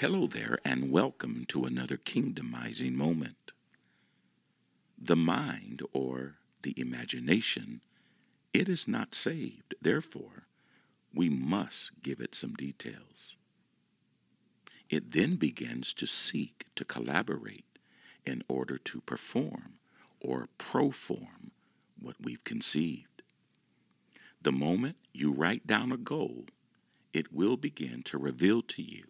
Hello there, and welcome to another kingdomizing moment. The mind, or the imagination, it is not saved. Therefore, we must give it some details. It then begins to seek to collaborate in order to perform or proform what we've conceived. The moment you write down a goal, it will begin to reveal to you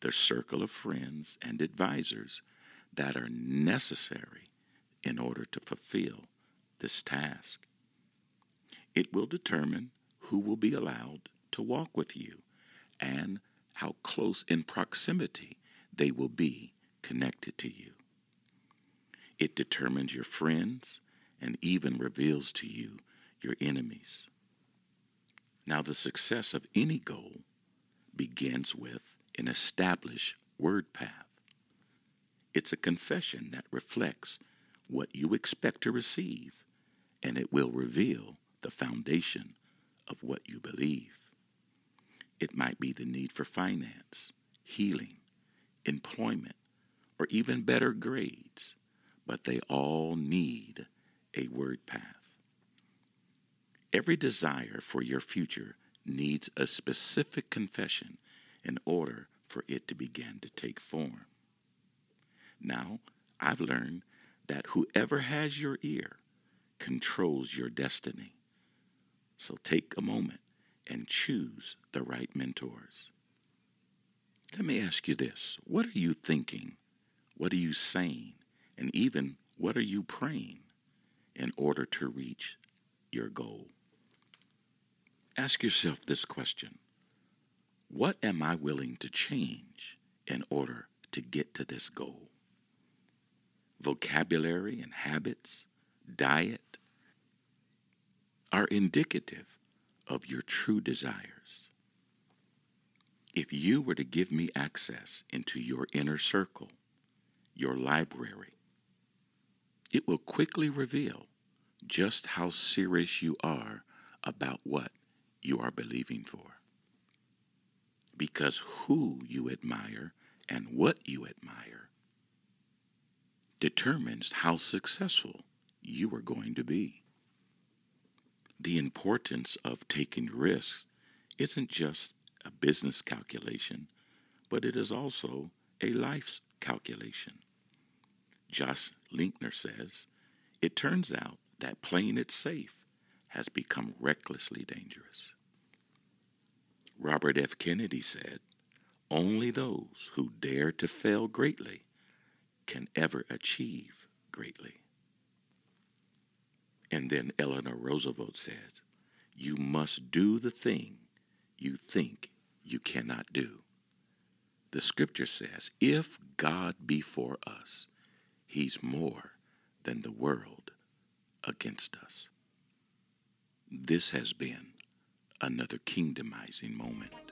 the circle of friends and advisors that are necessary in order to fulfill this task. It will determine who will be allowed to walk with you and how close in proximity they will be connected to you. It determines your friends and even reveals to you your enemies. Now, the success of any goal begins with an established word path. It's a confession that reflects what you expect to receive, and it will reveal the foundation of what you believe. It might be the need for finance, healing, employment, or even better grades, but they all need a word path. Every desire for your future needs a specific confession in order for it to begin to take form. Now, I've learned that whoever has your ear controls your destiny. So take a moment and choose the right mentors. Let me ask you this. What are you thinking? What are you saying? And even what are you praying in order to reach your goal? Ask yourself this question. What am I willing to change in order to get to this goal? Vocabulary and habits, diet, are indicative of your true desires. If you were to give me access into your inner circle, your library, it will quickly reveal just how serious you are about what you are believing for. Because who you admire and what you admire determines how successful you are going to be. The importance of taking risks isn't just a business calculation, but it is also a life's calculation. Josh Linkner says, it turns out that playing it safe has become recklessly dangerous. Robert F. Kennedy said, only those who dare to fail greatly can ever achieve greatly. And then Eleanor Roosevelt said, you must do the thing you think you cannot do. The scripture says, if God be for us, he's more than the world against us. This has been another kingdomizing moment.